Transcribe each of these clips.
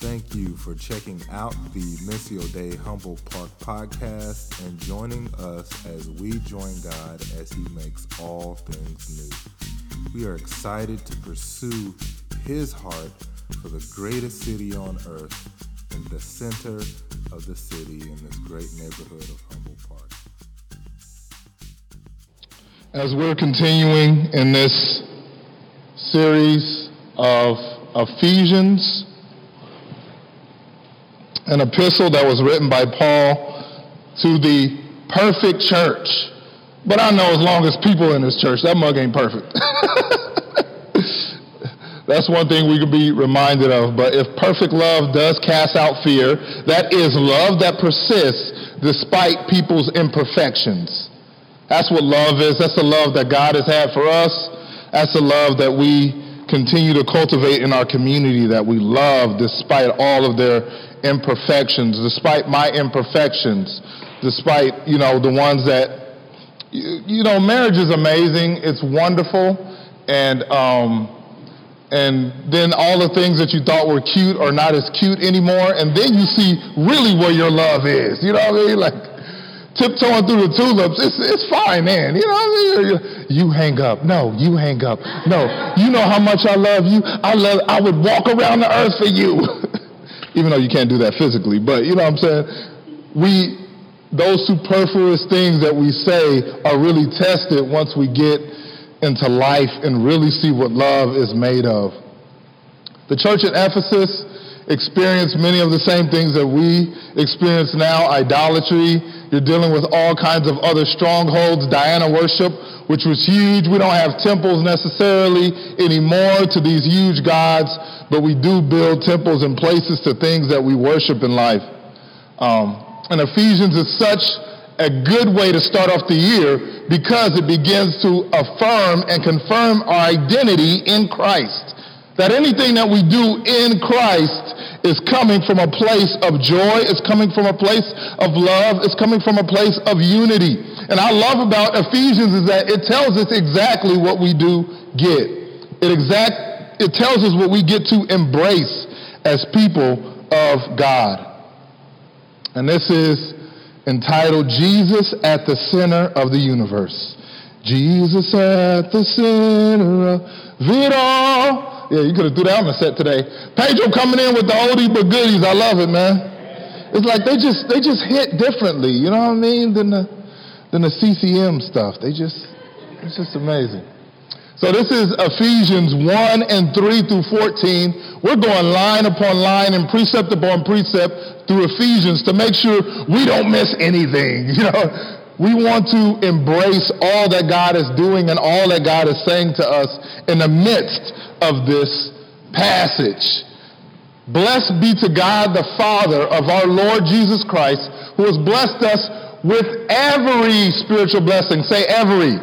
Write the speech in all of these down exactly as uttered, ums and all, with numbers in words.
Thank you for checking out the Missio Dei Humboldt Park podcast and joining us as we join God as He makes all things new. We are excited to pursue His heart for the greatest city on earth and the center of the city in this great neighborhood of Humboldt Park. As we're continuing in this series of Ephesians, an epistle that was written by Paul to the perfect church. But I know as long as people in this church, that mug ain't perfect. That's one thing we could be reminded of. But if perfect love does cast out fear, that is love that persists despite people's imperfections. That's what love is. That's the love that God has had for us. That's the love that we continue to cultivate in our community, that we love despite all of their imperfections, despite my imperfections, despite, you know, the ones that, you, you know, marriage is amazing, it's wonderful, and um, and then all the things that you thought were cute are not as cute anymore, and then you see really where your love is, you know what I mean, like, tiptoeing through the tulips, it's it's fine, man, you know what I mean, you hang up, no, you hang up, no, you know how much I love you, I love, I would walk around the earth for you, even though you can't do that physically, but you know what I'm saying? We, those superfluous things that we say are really tested once we get into life and really see what love is made of. The church at Ephesus experienced many of the same things that we experience now, idolatry. You're dealing with all kinds of other strongholds, Diana worship, which was huge. We don't have temples necessarily anymore to these huge gods, but we do build temples and places to things that we worship in life. Um, and Ephesians is such a good way to start off the year because it begins to affirm and confirm our identity in Christ. That anything that we do in Christ is coming from a place of joy, it's coming from a place of love, it's coming from a place of unity. And I love about Ephesians is that it tells us exactly what we do get. It exact. It tells us what we get to embrace as people of God. And this is entitled, Jesus at the Center of the Universe. Jesus at the center of it all. Yeah, you could have threw that on the set today. Pedro coming in with the oldies but goodies. I love it, man. It's like they just they just hit differently, you know what I mean, than the, than the C C M stuff. They just, it's just amazing. So this is Ephesians one and three through fourteen. We're going line upon line and precept upon precept through Ephesians to make sure we don't miss anything. You know, we want to embrace all that God is doing and all that God is saying to us in the midst of this passage. Blessed be to God the Father of our Lord Jesus Christ, who has blessed us with every spiritual blessing. Say every.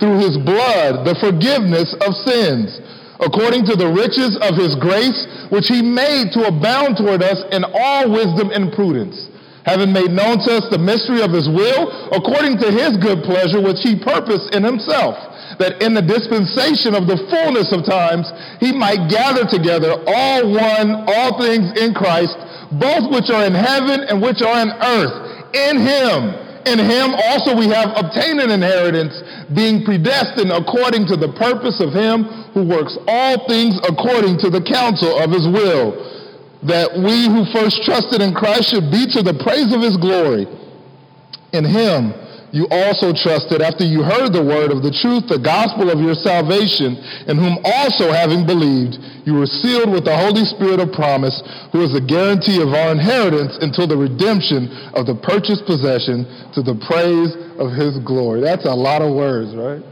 through His blood, the forgiveness of sins, according to the riches of His grace, which He made to abound toward us in all wisdom and prudence, having made known to us the mystery of His will, according to His good pleasure, which He purposed in Himself, that in the dispensation of the fullness of times, He might gather together all one, all things in Christ, both which are in heaven and which are on earth, in Him. In Him also we have obtained an inheritance, being predestined according to the purpose of Him who works all things according to the counsel of His will, that we who first trusted in Christ should be to the praise of His glory. In Him you also trusted after you heard the word of the truth, the gospel of your salvation, in whom also having believed, you were sealed with the Holy Spirit of promise, who is the guarantee of our inheritance until the redemption of the purchased possession to the praise of His glory. That's a lot of words, right?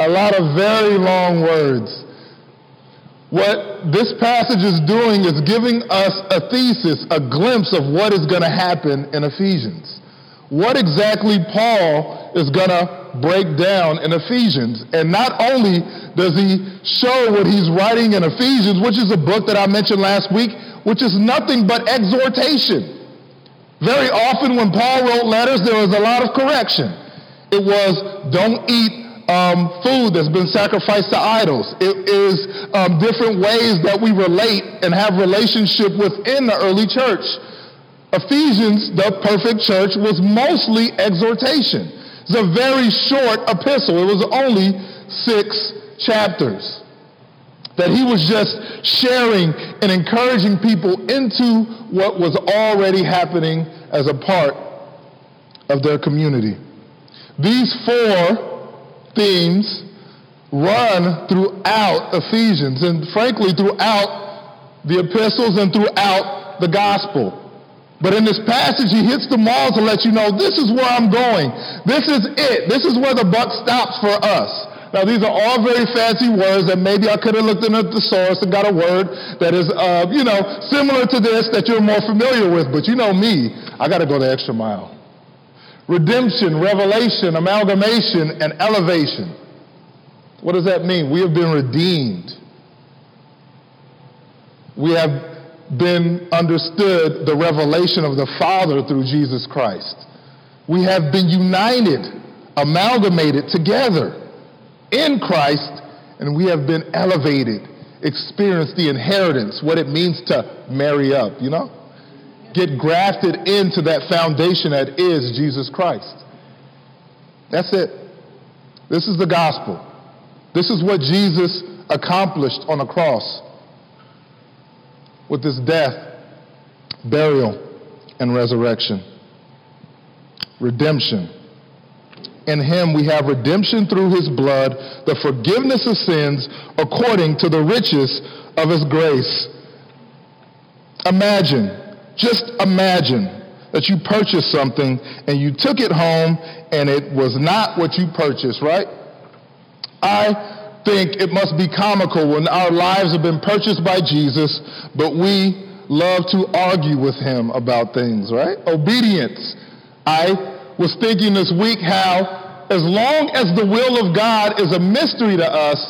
A lot of very long words. What this passage is doing is giving us a thesis, a glimpse of what is going to happen in Ephesians. What exactly Paul is going to break down in Ephesians. And not only does he show what he's writing in Ephesians, which is a book that I mentioned last week, which is nothing but exhortation. Very often when Paul wrote letters, there was a lot of correction. It was, don't eat Um, food that's been sacrificed to idols. It is um, different ways that we relate and have relationship within the early church. Ephesians, the perfect church, was mostly exhortation. It's a very short epistle. It was only six chapters that he was just sharing and encouraging people into what was already happening as a part of their community. These four themes run throughout Ephesians and frankly throughout the epistles and throughout the gospel. But in this passage, he hits them all to let you know, this is where I'm going. This is it. This is where the buck stops for us. Now, these are all very fancy words that maybe I could have looked in a thesaurus and got a word that is, uh, you know, similar to this that you're more familiar with. But you know me, I got to go the extra mile. Redemption, revelation, amalgamation, and elevation. What does that mean? We have been redeemed. We have been understood the revelation of the Father through Jesus Christ. We have been united, amalgamated together in Christ, and we have been elevated, experienced the inheritance, what it means to marry up, you know? Get grafted into that foundation that is Jesus Christ. That's it. This is the gospel. This is what Jesus accomplished on the cross with his death, burial, and resurrection. Redemption. In him we have redemption through his blood, the forgiveness of sins according to the riches of his grace. Imagine. Just imagine that you purchased something and you took it home and it was not what you purchased, right? I think it must be comical when our lives have been purchased by Jesus, but we love to argue with him about things, right? Obedience. I was thinking this week how as long as the will of God is a mystery to us,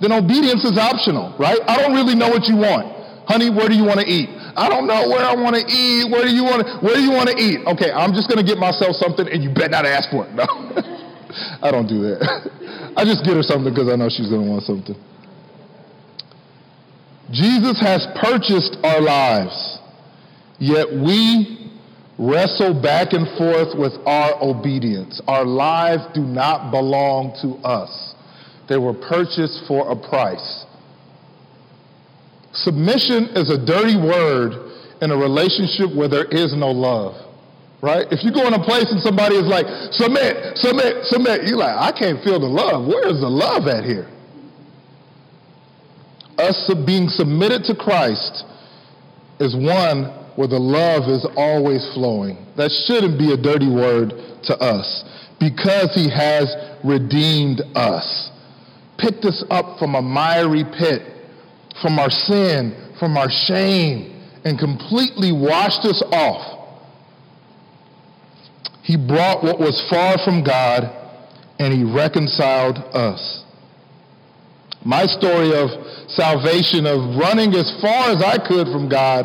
then obedience is optional, right? I don't really know what you want. Honey, where do you want to eat? I don't know where I want to eat. Where do you want to, where do you want to eat? Okay, I'm just going to get myself something, and you better not ask for it. No, I don't do that. I just get her something because I know she's going to want something. Jesus has purchased our lives, yet we wrestle back and forth with our obedience. Our lives do not belong to us. They were purchased for a price. Submission is a dirty word in a relationship where there is no love, right? If you go in a place and somebody is like, submit, submit, submit, you're like, I can't feel the love. Where is the love at here? Us being submitted to Christ is one where the love is always flowing. That shouldn't be a dirty word to us because he has redeemed us. Picked us up from a miry pit, from our sin, from our shame, and completely washed us off. He brought what was far from God, and he reconciled us. My story of salvation, of running as far as I could from God,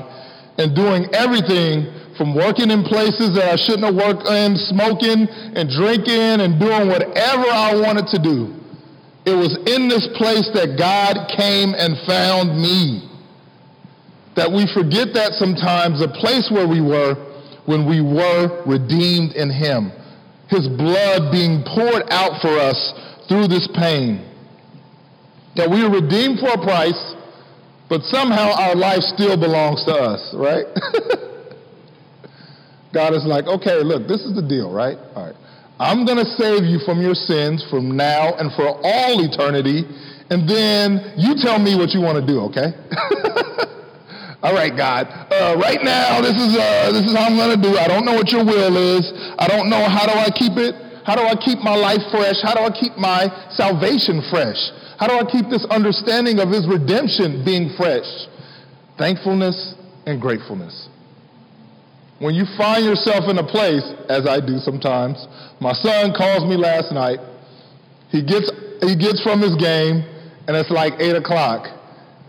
and doing everything from working in places that I shouldn't have worked in, smoking and drinking and doing whatever I wanted to do. It was in this place that God came and found me. That we forget that sometimes, the place where we were when we were redeemed in him. His blood being poured out for us through this pain. That we were redeemed for a price, but somehow our life still belongs to us, right? God is like, okay, look, this is the deal, right? All right. I'm going to save you from your sins from now and for all eternity, and then you tell me what you want to do, okay? All right, God. Uh, right now, this is uh, this is how I'm going to do it. I don't know what your will is. I don't know how do I keep it. How do I keep my life fresh? How do I keep my salvation fresh? How do I keep this understanding of his redemption being fresh? Thankfulness and gratefulness. When you find yourself in a place, as I do sometimes, my son calls me last night. He gets he gets from his game, and it's like eight o'clock.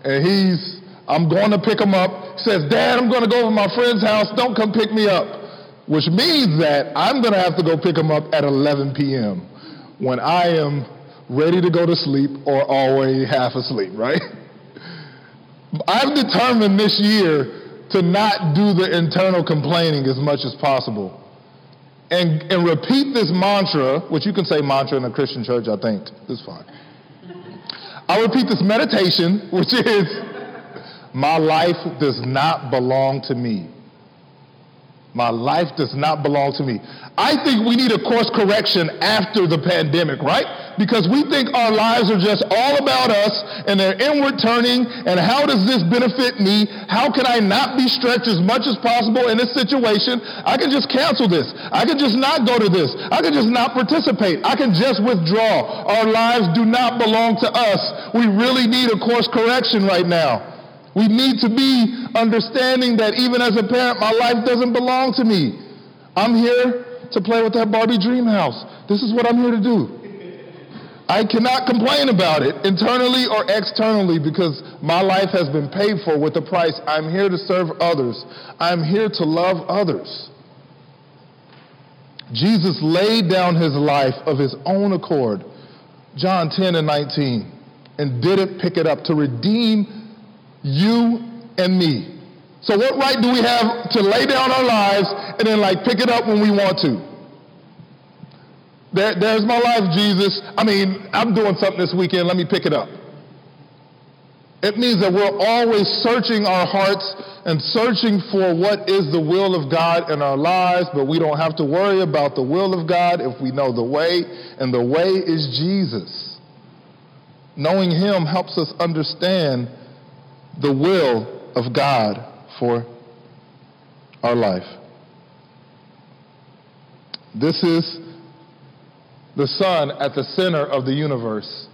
And he's, I'm going to pick him up. He says, Dad, I'm going to go over to my friend's house. Don't come pick me up. Which means that I'm going to have to go pick him up at eleven p.m. when I am ready to go to sleep or already half asleep, right? I've determined this year to not do the internal complaining as much as possible. And and repeat this mantra, which you can say mantra in a Christian church, I think. It's fine. I'll repeat this meditation, which is, my life does not belong to me. My life does not belong to me. I think we need a course correction after the pandemic, right? Because we think our lives are just all about us and they're inward turning and how does this benefit me? How can I not be stretched as much as possible in this situation? I can just cancel this. I can just not go to this. I can just not participate. I can just withdraw. Our lives do not belong to us. We really need a course correction right now. We need to be understanding that even as a parent, my life doesn't belong to me. I'm here to play with that Barbie dream house. This is what I'm here to do. I cannot complain about it internally or externally because my life has been paid for with a price. I'm here to serve others. I'm here to love others. Jesus laid down his life of his own accord, John ten and nineteen, and didn't pick it up to redeem you and me. So what right do we have to lay down our lives and then like pick it up when we want to? There, there's my life, Jesus. I mean, I'm doing something this weekend. Let me pick it up. It means that we're always searching our hearts and searching for what is the will of God in our lives, but we don't have to worry about the will of God if we know the way, and the way is Jesus. Knowing him helps us understand the will of God for our life. This is the sun at the center of the universe.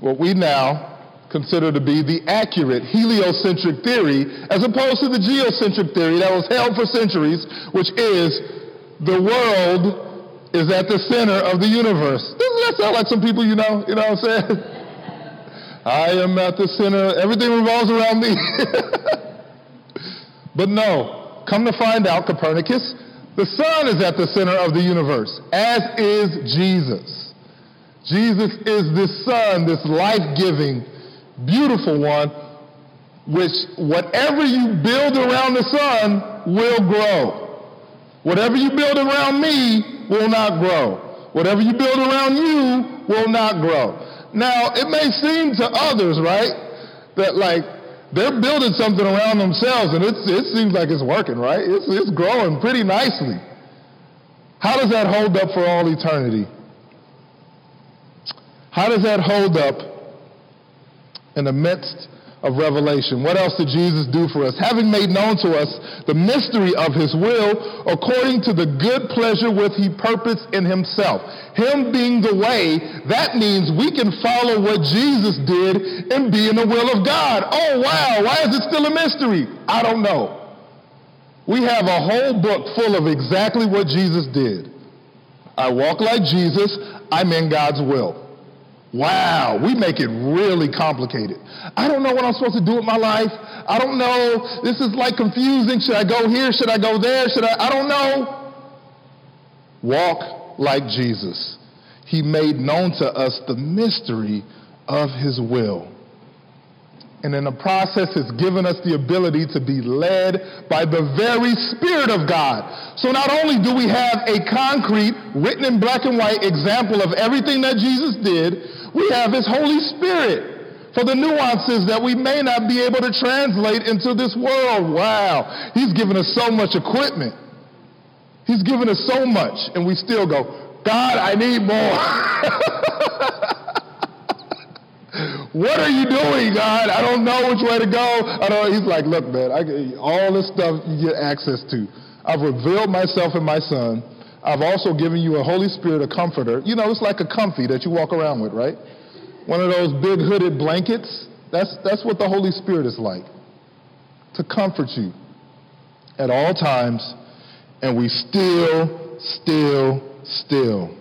What we now consider to be the accurate heliocentric theory, as opposed to the geocentric theory that was held for centuries, which is the world is at the center of the universe. Doesn't that sound like some people you know? You know what I'm saying? I am at the center. Everything revolves around me. But no, come to find out, Copernicus, the sun is at the center of the universe, as is Jesus. Jesus is this sun, this life-giving, beautiful one, which whatever you build around the sun will grow. Whatever you build around me will not grow. Whatever you build around you will not grow. Now, it may seem to others, right, that like they're building something around themselves and it's, it seems like it's working, right? It's, it's growing pretty nicely. How does that hold up for all eternity? How does that hold up in the midst of revelation? What else did Jesus do for us? Having made known to us the mystery of his will according to the good pleasure which he purposed in himself. Him being the way, that means we can follow what Jesus did and be in the will of God. Oh, wow, why is it still a mystery? I don't know. We have a whole book full of exactly what Jesus did. I walk like Jesus, I'm in God's will. Wow, we make it really complicated. I don't know what I'm supposed to do with my life. I don't know. This is like confusing. Should I go here? Should I go there? Should I? I don't know. Walk like Jesus. He made known to us the mystery of his will. And in the process, has given us the ability to be led by the very Spirit of God. So not only do we have a concrete, written in black and white example of everything that Jesus did, we have his Holy Spirit for the nuances that we may not be able to translate into this world. Wow, he's given us so much equipment. He's given us so much, and we still go, God, I need more. What are you doing, God? I don't know which way to go. I don't, he's like, look, man, I get, all this stuff you get access to. I've revealed myself in my son. I've also given you a Holy Spirit, a comforter. You know, it's like a comfy that you walk around with, right? one of those big hooded blankets. That's, that's what the Holy Spirit is like, to comfort you at all times, and we still, still, still.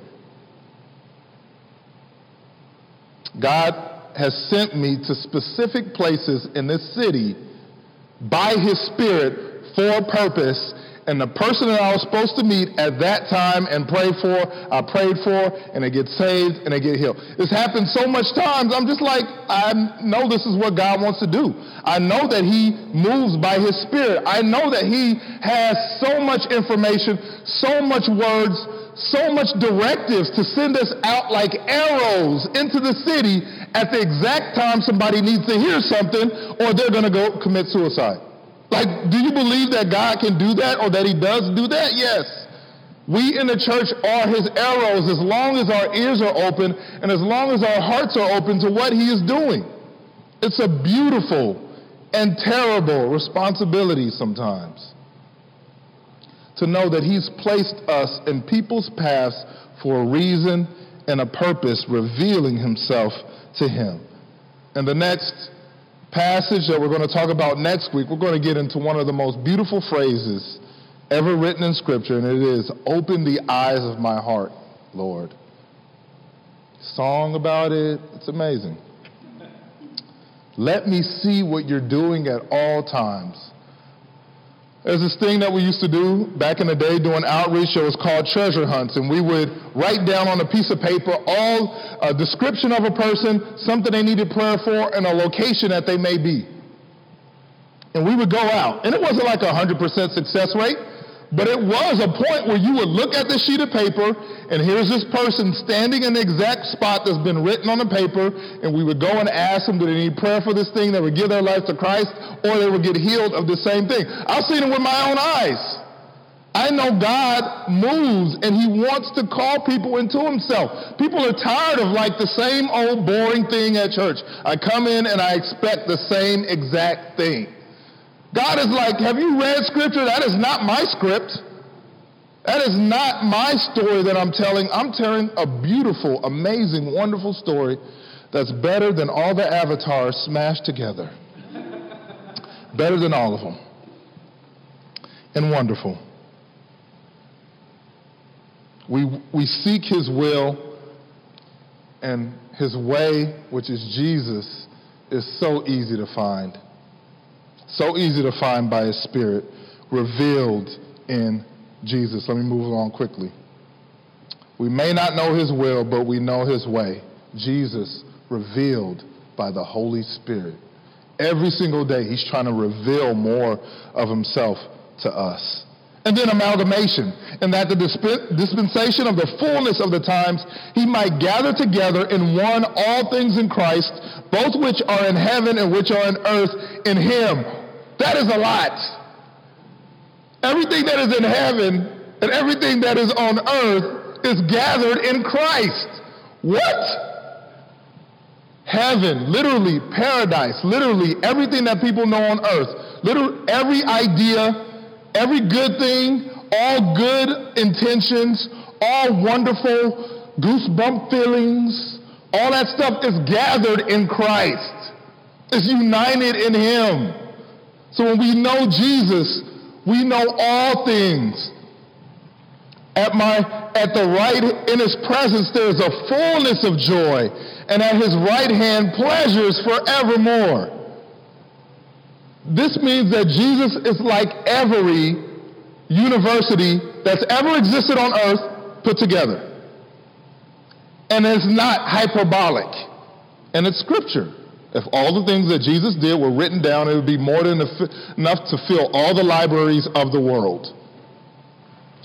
God has sent me to specific places in this city by His Spirit for a purpose, and the person that I was supposed to meet at that time and pray for, I prayed for, and they get saved, and they get healed. This happens so much times, I'm just like, I know this is what God wants to do. I know that He moves by His Spirit. I know that He has so much information, so much words, so much directives to send us out like arrows into the city at the exact time somebody needs to hear something, or they're going to go commit suicide. Like, do you believe that God can do that, or that He does do that? Yes. We in the church are His arrows as long as our ears are open and as long as our hearts are open to what He is doing. It's a beautiful and terrible responsibility sometimes to know that He's placed us in people's paths for a reason and a purpose, revealing Himself to Him. And the next passage that we're going to talk about next week, we're going to get into one of the most beautiful phrases ever written in Scripture, and it is, "Open the eyes of my heart, Lord." Song about it, it's amazing. Let me see what you're doing at all times. There's this thing that we used to do back in the day doing outreach. It was called treasure hunts, and we would write down on a piece of paper all a description of a person, something they needed prayer for, and a location that they may be. And we would go out, and it wasn't like a one hundred percent success rate, but it was a point where you would look at this sheet of paper, and here's this person standing in the exact spot that's been written on the paper, and we would go and ask them, do they need prayer for this thing? They would give their life to Christ, or they would get healed of the same thing. I've seen it with my own eyes. I know God moves, and He wants to call people into Himself. People are tired of like the same old boring thing at church. I come in and I expect the same exact thing. God is like, have you read Scripture? That is not my script. That is not my story that I'm telling. I'm telling a beautiful, amazing, wonderful story that's better than all the avatars smashed together. Better than all of them. And wonderful. We we seek His will, and His way, which is Jesus, is so easy to find. So easy to find by His Spirit, revealed in Jesus. Let me move along quickly. We may not know His will, but we know His way. Jesus, revealed by the Holy Spirit. Every single day, He's trying to reveal more of Himself to us. And then amalgamation, and that the disp- dispensation of the fullness of the times, He might gather together in one all things in Christ, both which are in heaven and which are on earth in Him. That is a lot. Everything that is in heaven and everything that is on earth is gathered in Christ. What? Heaven, literally paradise, literally everything that people know on earth, literally every idea, every good thing, all good intentions, all wonderful goosebump feelings, all that stuff is gathered in Christ. It's united in Him. So when we know Jesus, we know all things. At my, at the right, in His presence, there is a fullness of joy, and at His right hand, pleasures forevermore. This means that Jesus is like every university that's ever existed on earth put together. And it's not hyperbolic. And it's Scripture. If all the things that Jesus did were written down, it would be more than enough to fill all the libraries of the world.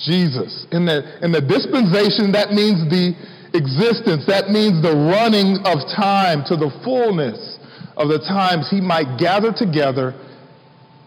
Jesus. In the, in the dispensation, that means the existence. That means the running of time to the fullness of the times, He might gather together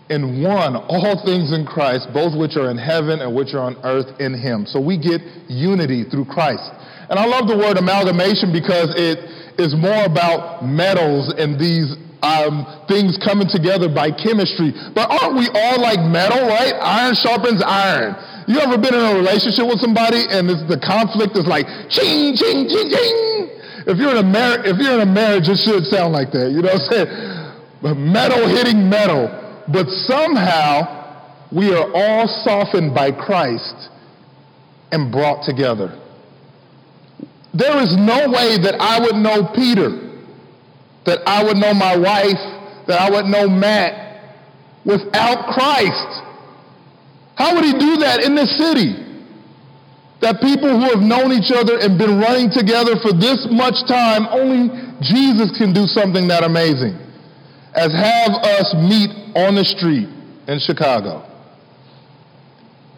in one all things in Christ, both which are in heaven and which are on earth in Him. So we get unity through Christ. And I love the word amalgamation because it is more about metals and these um, things coming together by chemistry. But aren't we all like metal, right? Iron sharpens iron. You ever been in a relationship with somebody and it's, the conflict is like ching, ching, ching, ching? If you're in a marriage, if you're in a marriage, it should sound like that. You know what I'm saying? Metal hitting metal. But somehow we are all softened by Christ and brought together. There is no way that I would know Peter, that I would know my wife, that I would know Matt without Christ. How would he do that in this city? That people who have known each other and been running together for this much time, only Jesus can do something that amazing. As have us meet on the street in Chicago.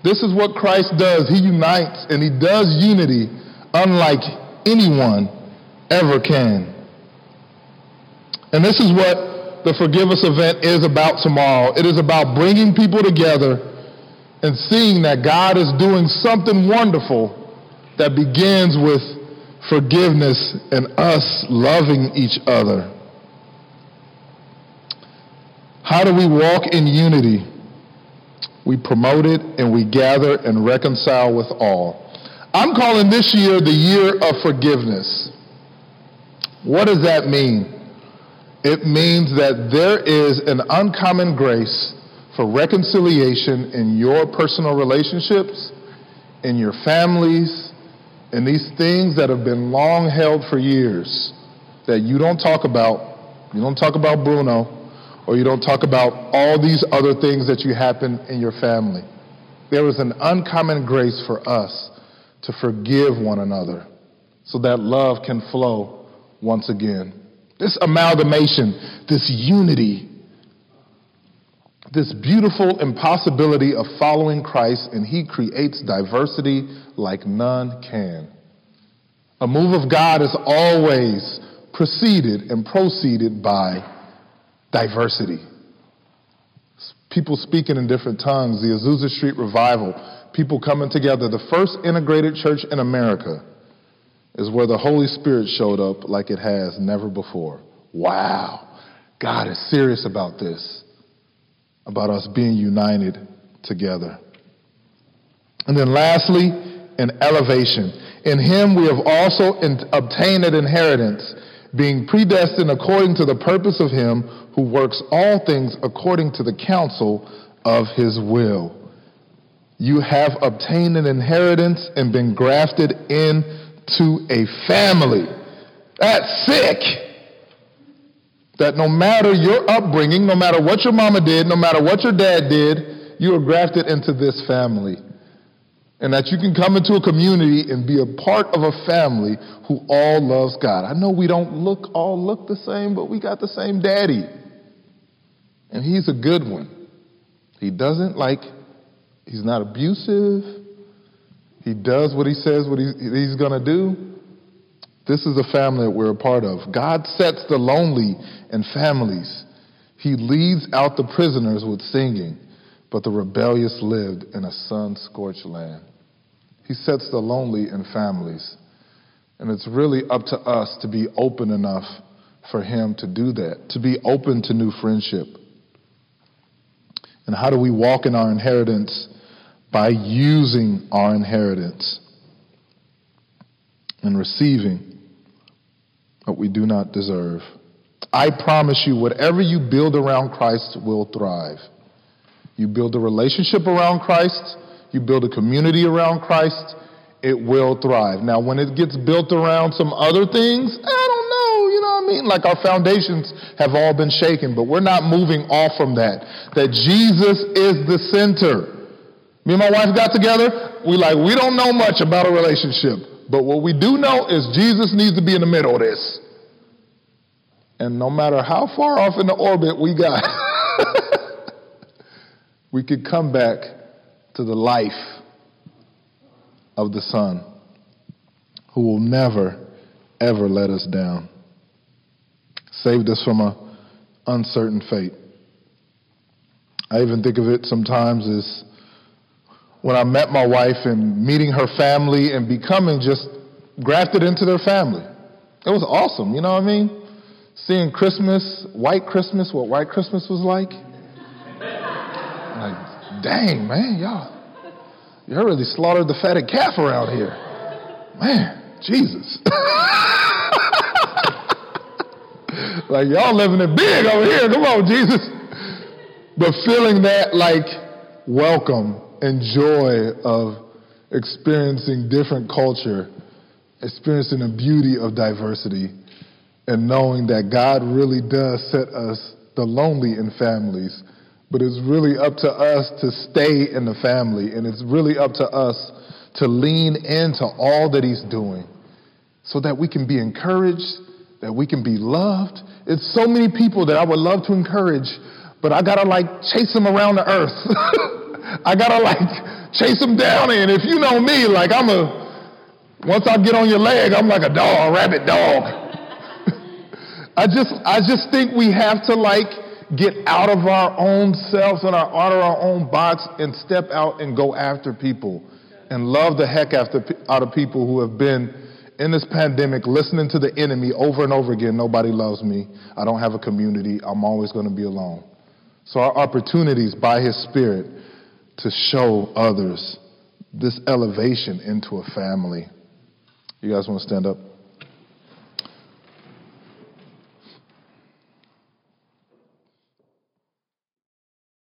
This is what Christ does. He unites, and he does unity unlike anyone ever can. And this is what the Forgive Us event is about tomorrow. It is about bringing people together and seeing that God is doing something wonderful that begins with forgiveness and us loving each other. How do we walk in unity? We promote it and we gather and reconcile with all. I'm calling this year the year of forgiveness. What does that mean? It means that there is an uncommon grace for reconciliation in your personal relationships, in your families, in these things that have been long held for years that you don't talk about. You don't talk about Bruno, or you don't talk about all these other things that you happen in your family. There is an uncommon grace for us to forgive one another so that love can flow once again. This amalgamation, this unity, this beautiful impossibility of following Christ, and he creates diversity like none can. A move of God is always preceded and proceeded by diversity. People speaking in different tongues, the Azusa Street Revival, people coming together. The first integrated church in America is where the Holy Spirit showed up like it has never before. Wow, God is serious about this, about us being united together. And then lastly, an elevation. In him we have also in- obtained an inheritance, being predestined according to the purpose of him who works all things according to the counsel of his will. You have obtained an inheritance and been grafted into a family. That's sick! That no matter your upbringing, no matter what your mama did, no matter what your dad did, you are grafted into this family. And that you can come into a community and be a part of a family who all loves God. I know we don't look all look the same, but we got the same daddy. And he's a good one. He doesn't like, he's not abusive. He does what he says, what he, he's going to do. This is a family that we're a part of. God sets the lonely in families. He leads out the prisoners with singing, but the rebellious lived in a sun-scorched land. He sets the lonely in families. And it's really up to us to be open enough for him to do that, to be open to new friendship. And how do we walk in our inheritance? By using our inheritance and receiving what we do not deserve. I promise you, whatever you build around Christ will thrive. You build a relationship around Christ, you build a community around Christ, it will thrive. Now, when it gets built around some other things, I don't know, you know what I mean? Like our foundations have all been shaken, but we're not moving off from that. That Jesus is the center. Me and my wife got together, we like, we don't know much about a relationship. But what we do know is Jesus needs to be in the middle of this. And no matter how far off in the orbit we got, we could come back to the life of the Son, who will never, ever let us down. Saved us from an uncertain fate. I even think of it sometimes as when I met my wife and meeting her family and becoming just grafted into their family. It was awesome, you know what I mean? Seeing Christmas, white Christmas, what white Christmas was like. Like, dang, man, y'all, y'all really slaughtered the fatted calf around here. Man, Jesus. Like, y'all living it big over here. Come on, Jesus. But feeling that, like, welcome and joy of experiencing different culture, experiencing the beauty of diversity, and knowing that God really does set us, the lonely, in families. But it's really up to us to stay in the family, and it's really up to us to lean into all that he's doing so that we can be encouraged, that we can be loved. It's so many people that I would love to encourage, but I gotta like chase them around the earth. I gotta like chase them down. And if you know me, like I'm a, once I get on your leg, I'm like a dog, a rabid dog. I just, I just think we have to like get out of our own selves and our, out of our own box and step out and go after people. And love the heck after, out of people who have been in this pandemic listening to the enemy over and over again. Nobody loves me. I don't have a community. I'm always going to be alone. So our opportunities by his Spirit to show others this elevation into a family. You guys want to stand up?